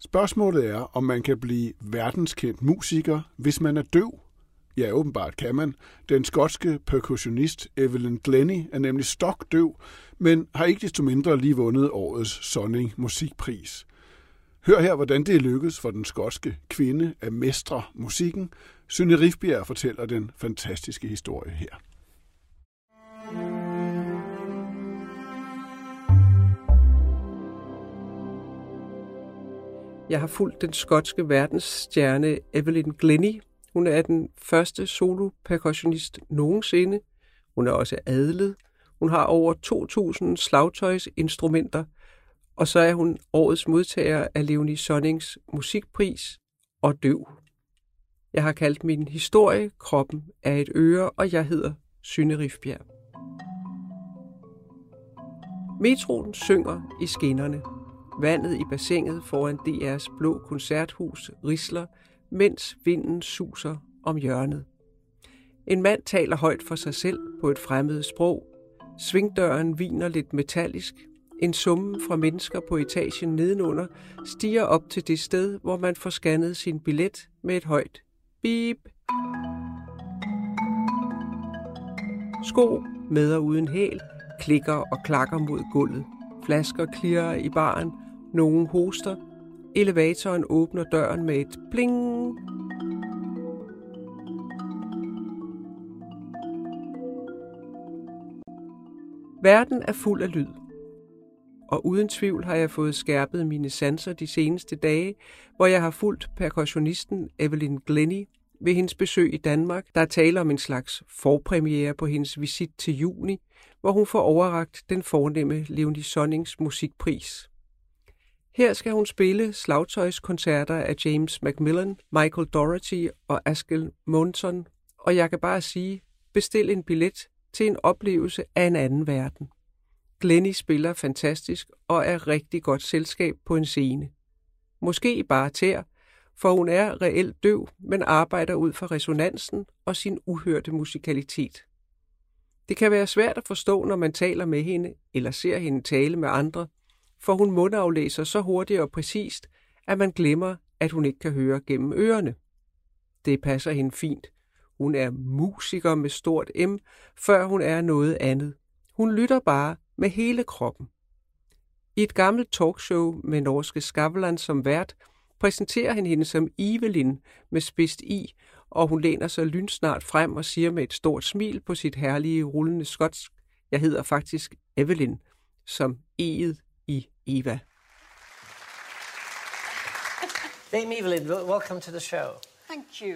Spørgsmålet er, om man kan blive verdenskendt musiker, hvis man er døv. Ja, åbenbart kan man. Den skotske percussionist Evelyn Glennie er nemlig stokdøv, men har ikke desto mindre lige vundet årets Sonning Musikpris. Hør her, hvordan det er lykkedes for den skotske kvinde at mestre musikken. Synne Rifbjerg fortæller den fantastiske historie her. Jeg har fulgt den skotske verdensstjerne Evelyn Glennie. Hun er den første solo-percussionist nogensinde. Hun er også adlet. Hun har over 2.000 slagtøjsinstrumenter. Og så er hun årets modtager af Leonie Sonnings musikpris og døv. Jeg har kaldt min historie Kroppen af et øre, og jeg hedder Synne Rifbjerg. Metroen synger i skinnerne. Vandet i bassinet foran DR's blå koncerthus risler, mens vinden suser om hjørnet. En mand taler højt for sig selv på et fremmed sprog. Svingdøren hviner lidt metallisk. En summen fra mennesker på etagen nedenunder stiger op til det sted, hvor man får scannet sin billet med et højt bip. Sko med og uden hæl klikker og klakker mod gulvet. Flasker klirrer i baren. Nogen hoster. Elevatoren åbner døren med et pling. Verden er fuld af lyd. Og uden tvivl har jeg fået skærpet mine sanser de seneste dage, hvor jeg har fulgt percussionisten Evelyn Glennie ved hendes besøg i Danmark. Der taler om en slags forpremiere på hendes visit til juni, hvor hun får overrakt den fornemme Leonie Sonnings musikpris. Her skal hun spille slagtøjskoncerter af James McMillan, Michael Dorothy og Askel Monson, og jeg kan bare sige, bestil en billet til en oplevelse af en anden verden. Glennie spiller fantastisk og er rigtig godt selskab på en scene. Måske bare tær, for hun er reelt døv, men arbejder ud fra resonansen og sin uhørte musikalitet. Det kan være svært at forstå, når man taler med hende eller ser hende tale med andre, for hun mundaflæser så hurtigt og præcist, at man glemmer, at hun ikke kan høre gennem ørerne. Det passer hende fint. Hun er musiker med stort M, før hun er noget andet. Hun lytter bare med hele kroppen. I et gammelt talkshow med norske Skavlan som vært, præsenterer han hende som Evelyn med spidst i, og hun læner sig lynsnart frem og siger med et stort smil på sit herlige rullende skotsk, jeg hedder faktisk Evelyn, som eget i Eva. Dame Evelyn, welcome to the show. Thank you.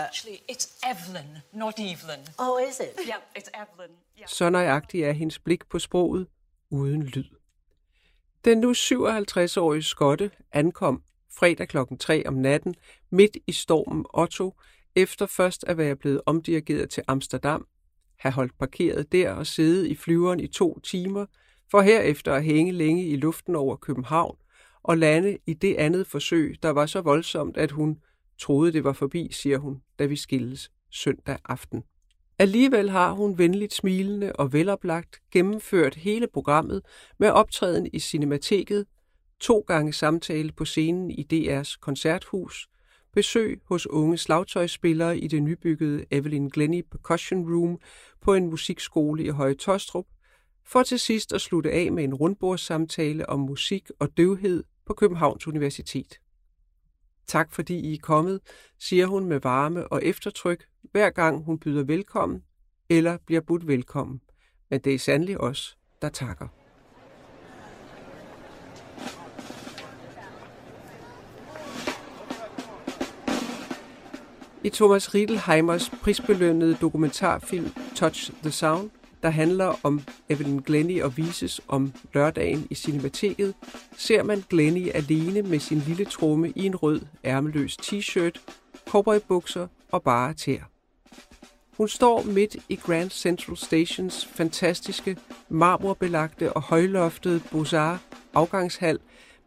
Actually, it's Evelyn, not Evelyn. Oh, is it? Yeah, it's Evelyn. Yeah. Så nøjagtig er hendes blik på sproget uden lyd. Den nu 57-årige skotte ankom fredag klokken 3 om natten midt i stormen Otto, efter først at være blevet omdirigeret til Amsterdam, have holdt parkeret der og siddet i flyveren i 2 timer, for herefter at hænge længe i luften over København og lande i det andet forsøg, der var så voldsomt, at hun troede, det var forbi, siger hun, da vi skildes søndag aften. Alligevel har hun venligt smilende og veloplagt gennemført hele programmet med optræden i Cinemateket, 2 gange samtale på scenen i DR's koncerthus, besøg hos unge slagtøjsspillere i det nybyggede Evelyn Glennie Percussion Room på en musikskole i Høje Tøstrup, for til sidst at slutte af med en rundbordssamtale om musik og døvhed på Københavns Universitet. Tak fordi I er kommet, siger hun med varme og eftertryk, hver gang hun byder velkommen eller bliver budt velkommen. Men det er sandelig os, der takker. I Thomas Riedelheimers prisbelønnede dokumentarfilm Touch the Sound, der handler om Evelyn Glennie og vises om lørdagen i Cinemateket, ser man Glennie alene med sin lille tromme i en rød, ærmeløs t-shirt, cowboybukser og bare tæer. Hun står midt i Grand Central Stations fantastiske, marmorbelagte og højloftede Beaux-Arts afgangshal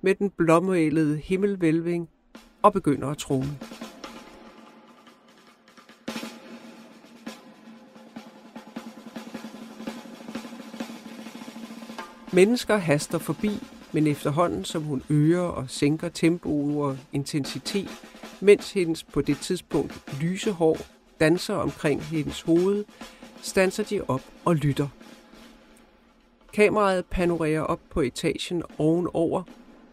med den blommelede himmelvælving og begynder at tromme. Mennesker haster forbi, men efterhånden som hun øger og sænker tempo og intensitet, mens hendes på det tidspunkt lyse hår danser omkring hendes hoved, standser de op og lytter. Kameraet panorerer op på etagen ovenover,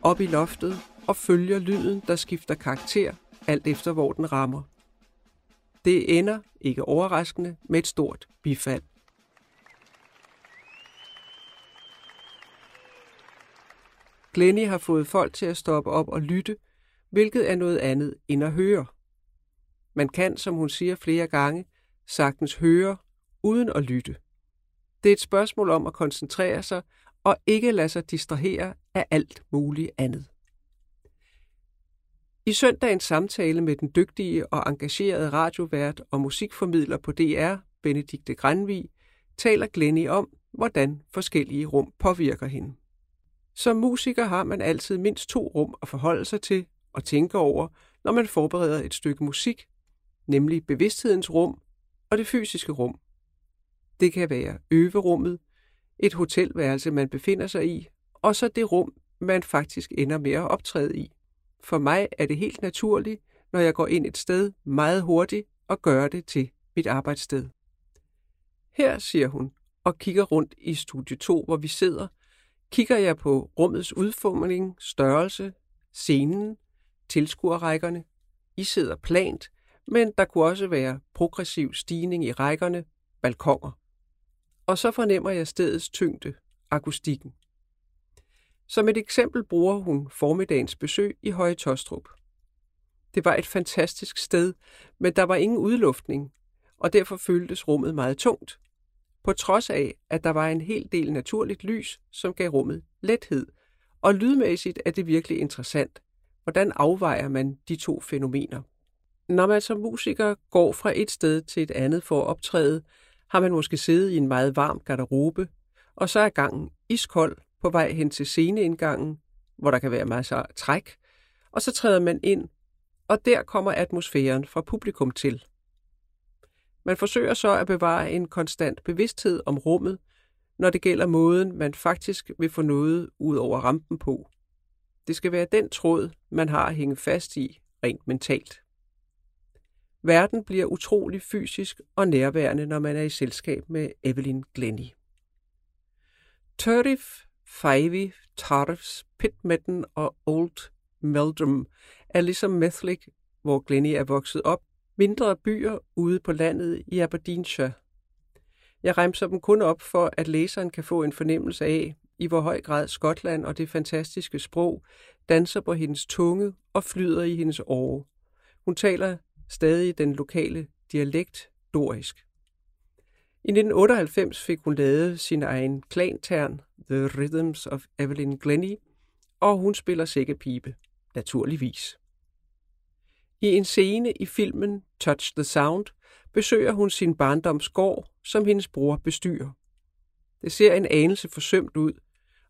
op i loftet og følger lyden, der skifter karakter, alt efter hvor den rammer. Det ender, ikke overraskende, med et stort bifald. Glennie har fået folk til at stoppe op og lytte, hvilket er noget andet end at høre. Man kan, som hun siger flere gange, sagtens høre uden at lytte. Det er et spørgsmål om at koncentrere sig og ikke lade sig distrahere af alt muligt andet. I søndagens samtale med den dygtige og engagerede radiovært og musikformidler på DR, Benedikte Grænvig, taler Glennie om, hvordan forskellige rum påvirker hende. Som musiker har man altid mindst to rum at forholde sig til og tænke over, når man forbereder et stykke musik, nemlig bevidsthedens rum og det fysiske rum. Det kan være øverummet, et hotelværelse, man befinder sig i, og så det rum, man faktisk ender med at optræde i. For mig er det helt naturligt, når jeg går ind et sted meget hurtigt og gør det til mit arbejdssted. Her, siger hun, og kigger rundt i studie 2, hvor vi sidder, kigger jeg på rummets udformning, størrelse, scenen, tilskuerrækkerne. I sidder plant, men der kunne også være progressiv stigning i rækkerne, balkoner. Og så fornemmer jeg stedets tyngde, akustikken. Som et eksempel bruger hun formiddagens besøg i Høje Tøstrup. Det var et fantastisk sted, men der var ingen udluftning, og derfor føltes rummet meget tungt. På trods af, at der var en hel del naturligt lys, som gav rummet lethed, og lydmæssigt er det virkelig interessant. Hvordan afvejer man de to fænomener? Når man som musiker går fra et sted til et andet for at optræde, har man måske siddet i en meget varm garderobe, og så er gangen iskold på vej hen til sceneindgangen, hvor der kan være masser af træk, og så træder man ind, og der kommer atmosfæren fra publikum til. Man forsøger så at bevare en konstant bevidsthed om rummet, når det gælder måden, man faktisk vil få noget ud over rampen på. Det skal være den tråd, man har at hænge fast i rent mentalt. Verden bliver utrolig fysisk og nærværende, når man er i selskab med Evelyn Glennie. Turriff, Fivey, Tarffs, Pitmetten og Old Meldrum er ligesom Methlick, hvor Glennie er vokset op, mindre byer ude på landet i Aberdeenshire. Jeg remser dem kun op for, at læseren kan få en fornemmelse af, i hvor høj grad Skotland og det fantastiske sprog danser på hendes tunge og flyder i hendes åre. Hun taler stadig den lokale dialekt dorisk. I 1998 fik hun lavet sin egen klantern, The Rhythms of Evelyn Glennie, og hun spiller sækkepibe, naturligvis. I en scene i filmen Touch the Sound besøger hun sin barndomsgård, som hendes bror bestyrer. Det ser en anelse forsømt ud,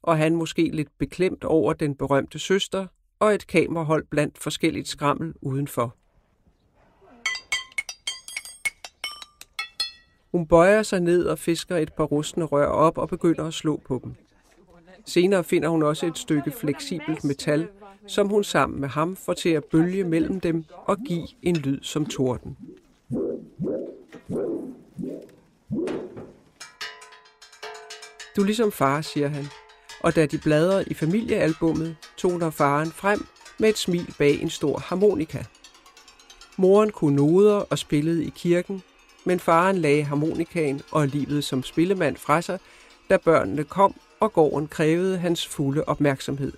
og han måske lidt beklemt over den berømte søster og et kamerahold blandt forskelligt skrammel udenfor. Hun bøjer sig ned og fisker et par rustne rør op og begynder at slå på dem. Senere finder hun også et stykke fleksibelt metal, som hun sammen med ham får til at bølge mellem dem og give en lyd som torden. Du er ligesom far, siger han, og da de bladrer i familiealbummet, toner faren frem med et smil bag en stor harmonika. Moren kunne noder og spillede i kirken, men faren lagde harmonikaen og livet som spillemand fra sig, da børnene kom, og gården krævede hans fulde opmærksomhed.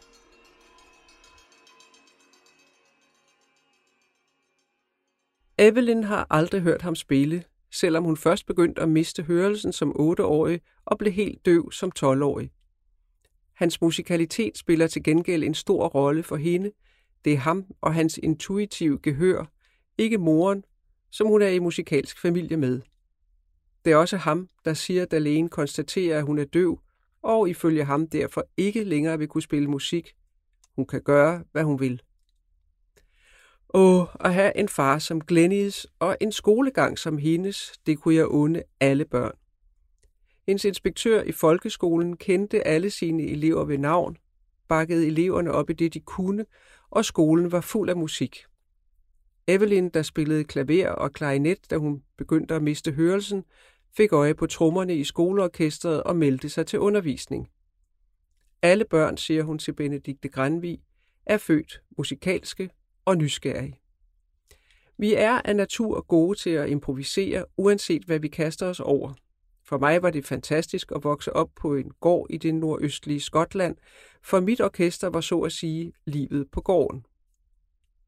Evelyn har aldrig hørt ham spille, selvom hun først begyndte at miste hørelsen som 8-årig og blev helt døv som 12-årig. Hans musikalitet spiller til gengæld en stor rolle for hende. Det er ham og hans intuitive gehør, ikke moren, som hun er i musikalsk familie med. Det er også ham, der siger, da lægen konstaterer, at hun er døv, og ifølge ham derfor ikke længere vil kunne spille musik. Hun kan gøre, hvad hun vil. At have en far som Glennies og en skolegang som hendes, det kunne jeg unde alle børn. Hendes inspektør i folkeskolen kendte alle sine elever ved navn, bakkede eleverne op i det, de kunne, og skolen var fuld af musik. Evelyn, der spillede klaver og klarinet, da hun begyndte at miste hørelsen, fik øje på trommerne i skoleorkestret og meldte sig til undervisning. Alle børn, siger hun til Benedikte Grænvig, er født musikalske og nysgerrige. Vi er af natur gode til at improvisere, uanset hvad vi kaster os over. For mig var det fantastisk at vokse op på en gård i det nordøstlige Skotland, for mit orkester var så at sige livet på gården.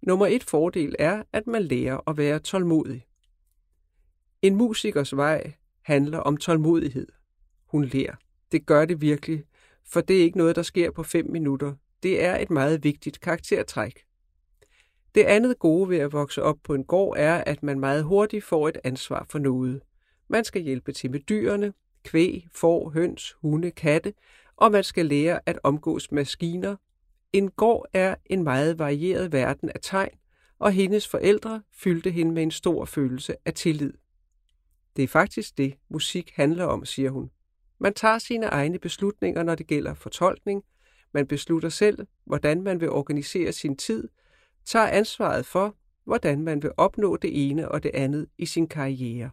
Nummer 1 fordel er, at man lærer at være tålmodig. En musikers vej handler om tålmodighed. Hun lærer. Det gør det virkelig, for det er ikke noget, der sker på 5 minutter. Det er et meget vigtigt karaktertræk. Det andet gode ved at vokse op på en gård er, at man meget hurtigt får et ansvar for noget. Man skal hjælpe til med dyrene, kvæg, får, høns, hunde, katte, og man skal lære at omgås maskiner. En gård er en meget varieret verden af tegn, og hendes forældre fyldte hende med en stor følelse af tillid. Det er faktisk det, musik handler om, siger hun. Man tager sine egne beslutninger, når det gælder fortolkning. Man beslutter selv, hvordan man vil organisere sin tid, tager ansvaret for, hvordan man vil opnå det ene og det andet i sin karriere.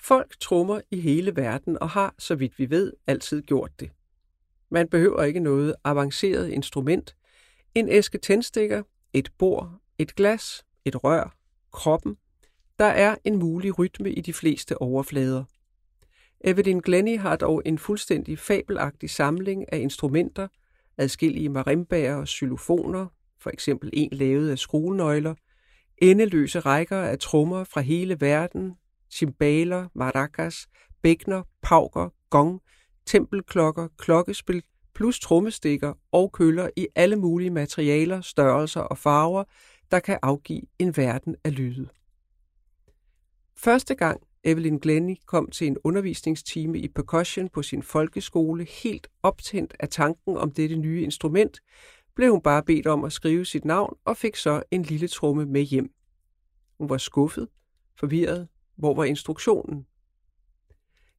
Folk trommer i hele verden og har, så vidt vi ved, altid gjort det. Man behøver ikke noget avanceret instrument. En æske tændstikker, et bord, et glas, et rør, kroppen. Der er en mulig rytme i de fleste overflader. Evelyn Glennie har dog en fuldstændig fabelagtig samling af instrumenter, adskillige marimbaer og xylofoner, for eksempel en lavet af skruenøgler, endeløse rækker af trommer fra hele verden, cimbaler, maracas, bækkener, pauker, gong, tempelklokker, klokkespil, plus trommestikker og køller i alle mulige materialer, størrelser og farver, der kan afgive en verden af lyde. Første gang Evelyn Glennie kom til en undervisningstime i percussion på sin folkeskole, helt optændt af tanken om dette nye instrument, blev hun bare bedt om at skrive sit navn og fik så en lille tromme med hjem. Hun var skuffet, forvirret. Hvor var instruktionen?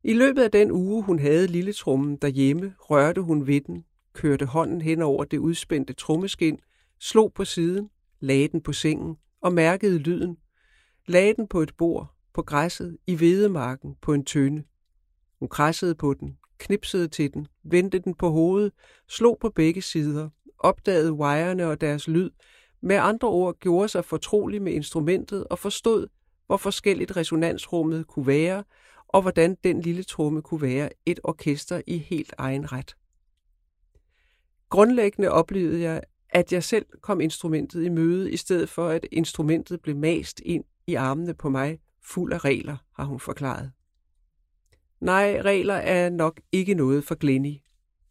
I løbet af den uge, hun havde lille trommen derhjemme, rørte hun ved den, kørte hånden hen over det udspændte trommeskin, slog på siden, lagde den på sengen og mærkede lyden, lagde den på et bord, på græsset, i hvedemarken, på en tønde. Hun kradsede på den, knipsede til den, vendte den på hovedet, slog på begge sider, opdagede wirene og deres lyd, med andre ord gjorde sig fortrolig med instrumentet og forstod, hvor forskelligt resonansrummet kunne være, og hvordan den lille tromme kunne være et orkester i helt egen ret. Grundlæggende oplevede jeg, at jeg selv kom instrumentet i møde, i stedet for at instrumentet blev mast ind i armene på mig, fuld af regler, har hun forklaret. Nej, regler er nok ikke noget for Glennie.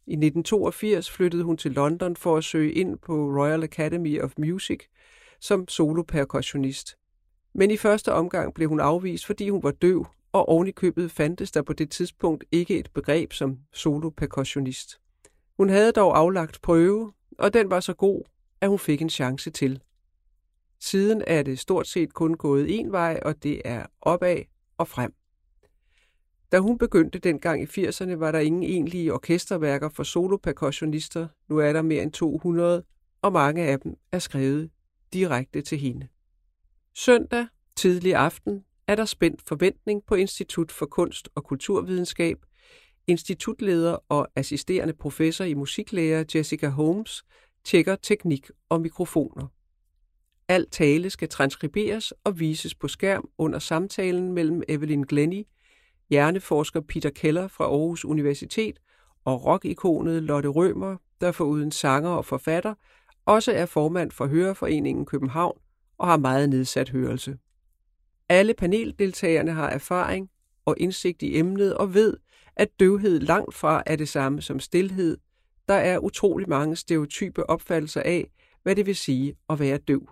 I 1982 flyttede hun til London for at søge ind på Royal Academy of Music som solopercussionist. Men i første omgang blev hun afvist, fordi hun var døv, og oven i købet fandtes der på det tidspunkt ikke et begreb som solopercussionist. Hun havde dog aflagt prøve, og den var så god, at hun fik en chance til. Siden er det stort set kun gået en vej, og det er opad og frem. Da hun begyndte dengang i 80'erne, var der ingen egentlige orkesterværker for solopercussionister. Nu er der mere end 200, og mange af dem er skrevet direkte til hende. Søndag tidlig aften er der spændt forventning på Institut for Kunst og Kulturvidenskab. Institutleder og assisterende professor i musiklære Jessica Holmes tjekker teknik og mikrofoner. Al tale skal transkriberes og vises på skærm under samtalen mellem Evelyn Glennie, hjerneforsker Peter Keller fra Aarhus Universitet og rockikonet Lotte Rømer, der foruden sanger og forfatter også er formand for Høreforeningen København og har meget nedsat hørelse. Alle paneldeltagerne har erfaring og indsigt i emnet og ved, at døvhed langt fra er det samme som stilhed. Der er utrolig mange stereotype opfattelser af, hvad det vil sige at være døv.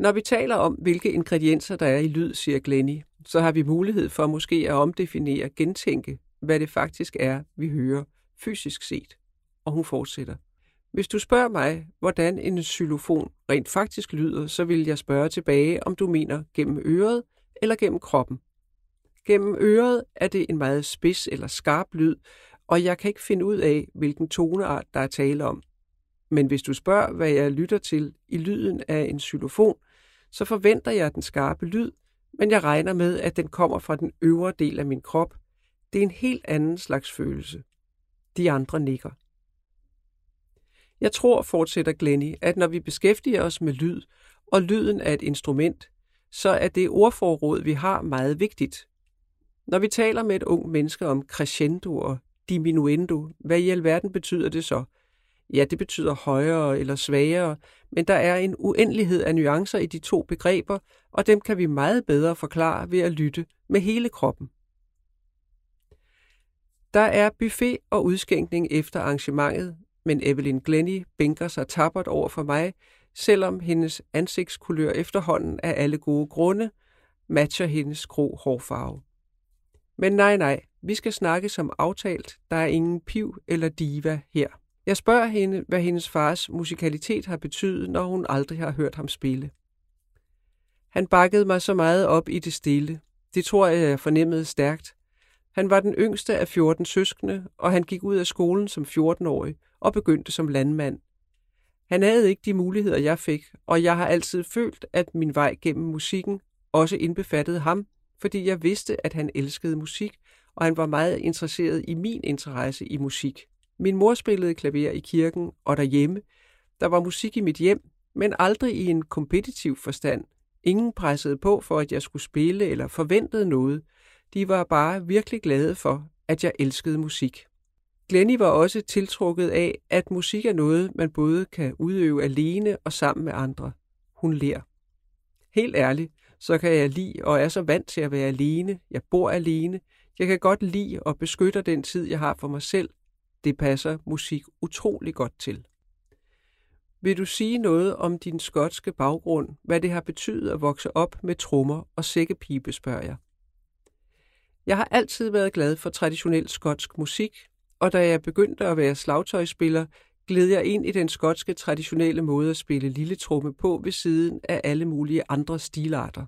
Når vi taler om, hvilke ingredienser der er i lyd, siger Glennie, så har vi mulighed for måske at omdefinere og gentænke, hvad det faktisk er, vi hører fysisk set. Og hun fortsætter. Hvis du spørger mig, hvordan en xylofon rent faktisk lyder, så vil jeg spørge tilbage, om du mener gennem øret eller gennem kroppen. Gennem øret er det en meget spids eller skarp lyd, og jeg kan ikke finde ud af, hvilken toneart der er tale om. Men hvis du spørger, hvad jeg lytter til i lyden af en xylofon, så forventer jeg den skarpe lyd, men jeg regner med, at den kommer fra den øvre del af min krop. Det er en helt anden slags følelse. De andre nikker. Jeg tror, fortsætter Glennie, at når vi beskæftiger os med lyd, og lyden af et instrument, så er det ordforråd, vi har, meget vigtigt. Når vi taler med et ung menneske om crescendo og diminuendo, hvad i alverden betyder det så? Ja, det betyder højere eller svagere, men der er en uendelighed af nuancer i de to begreber, og dem kan vi meget bedre forklare ved at lytte med hele kroppen. Der er buffet og udskænkning efter arrangementet, men Evelyn Glennie bænker sig tappert over for mig, selvom hendes ansigtskulør efterhånden af alle gode grunde matcher hendes grå hårfarve. Men nej, vi skal snakke som aftalt, der er ingen piv eller diva her. Jeg spørger hende, hvad hendes fars musikalitet har betydet, når hun aldrig har hørt ham spille. Han bakkede mig så meget op i det stille. Det tror jeg fornemmede stærkt. Han var den yngste af 14 søskende, og han gik ud af skolen som 14-årig og begyndte som landmand. Han havde ikke de muligheder, jeg fik, og jeg har altid følt, at min vej gennem musikken også indbefattede ham, fordi jeg vidste, at han elskede musik, og han var meget interesseret i min interesse i musik. Min mor spillede klaver i kirken og derhjemme. Der var musik i mit hjem, men aldrig i en kompetitiv forstand. Ingen pressede på for, at jeg skulle spille eller forventede noget. De var bare virkelig glade for, at jeg elskede musik. Glennie var også tiltrukket af, at musik er noget, man både kan udøve alene og sammen med andre. Hun ler. Helt ærligt, så kan jeg lide og er så vant til at være alene. Jeg bor alene. Jeg kan godt lide og beskytter den tid, jeg har for mig selv. Det passer musik utrolig godt til. Vil du sige noget om din skotske baggrund, hvad det har betydet at vokse op med trommer og sækkepibe, spørger jeg. Jeg har altid været glad for traditionel skotsk musik, og da jeg begyndte at være slagtøjspiller, gled jeg ind i den skotske traditionelle måde at spille lille tromme på ved siden af alle mulige andre stilarter.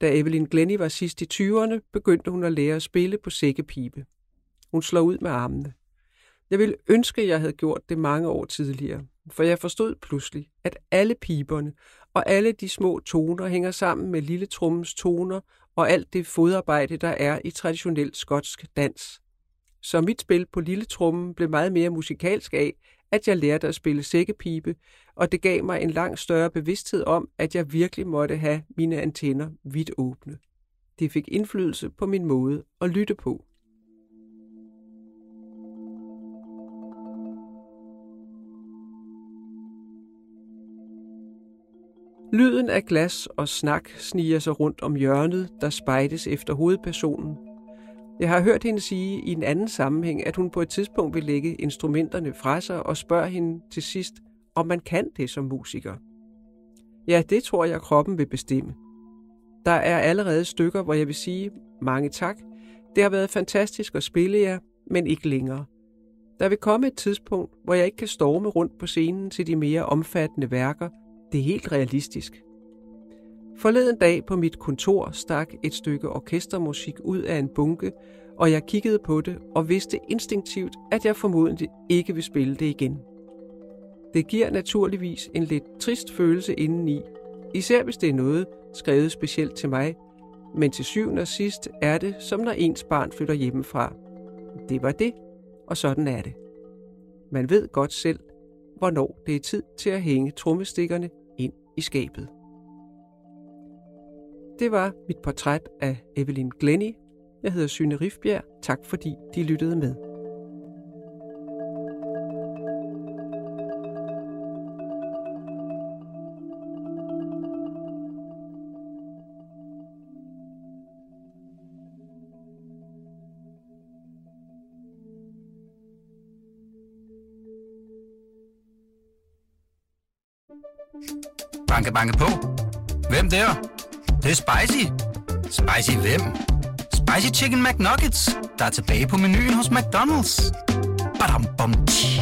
Da Evelyn Glennie var sidst i 20'erne, begyndte hun at lære at spille på sækkepibe. Hun slår ud med armene. Jeg ville ønske, at jeg havde gjort det mange år tidligere, for jeg forstod pludselig, at alle piberne og alle de små toner hænger sammen med lille trommens toner og alt det fodarbejde, der er i traditionel skotsk dans. Så mit spil på lille trommen blev meget mere musikalsk af, at jeg lærte at spille sækkepibe, og det gav mig en langt større bevidsthed om, at jeg virkelig måtte have mine antenner vidt åbne. Det fik indflydelse på min måde at lytte på. Lyden af glas og snak sniger sig rundt om hjørnet, der spejdes efter hovedpersonen. Jeg har hørt hende sige i en anden sammenhæng, at hun på et tidspunkt vil lægge instrumenterne fra sig og spørger hende til sidst, om man kan det som musiker. Ja, det tror jeg, kroppen vil bestemme. Der er allerede stykker, hvor jeg vil sige, mange tak. Det har været fantastisk at spille jer, men ikke længere. Der vil komme et tidspunkt, hvor jeg ikke kan storme rundt på scenen til de mere omfattende værker. Det er helt realistisk. Forleden dag på mit kontor stak et stykke orkestermusik ud af en bunke, og jeg kiggede på det og vidste instinktivt, at jeg formodentlig ikke vil spille det igen. Det giver naturligvis en lidt trist følelse indeni, især hvis det er noget skrevet specielt til mig, men til syvende og sidst er det, som når ens barn flytter hjemmefra. Det var det, og sådan er det. Man ved godt selv, hvornår det er tid til at hænge trommestikkerne ind i skabet. Det var mit portræt af Evelyn Glennie. Jeg hedder Synne Rifbjerg. Tak fordi de lyttede med. Banke, banke på. Hvem der? Det er spicy. Spicy hvem? Spicy Chicken McNuggets, der er tilbage på menuen hos McDonald's. Badum, bom, tji.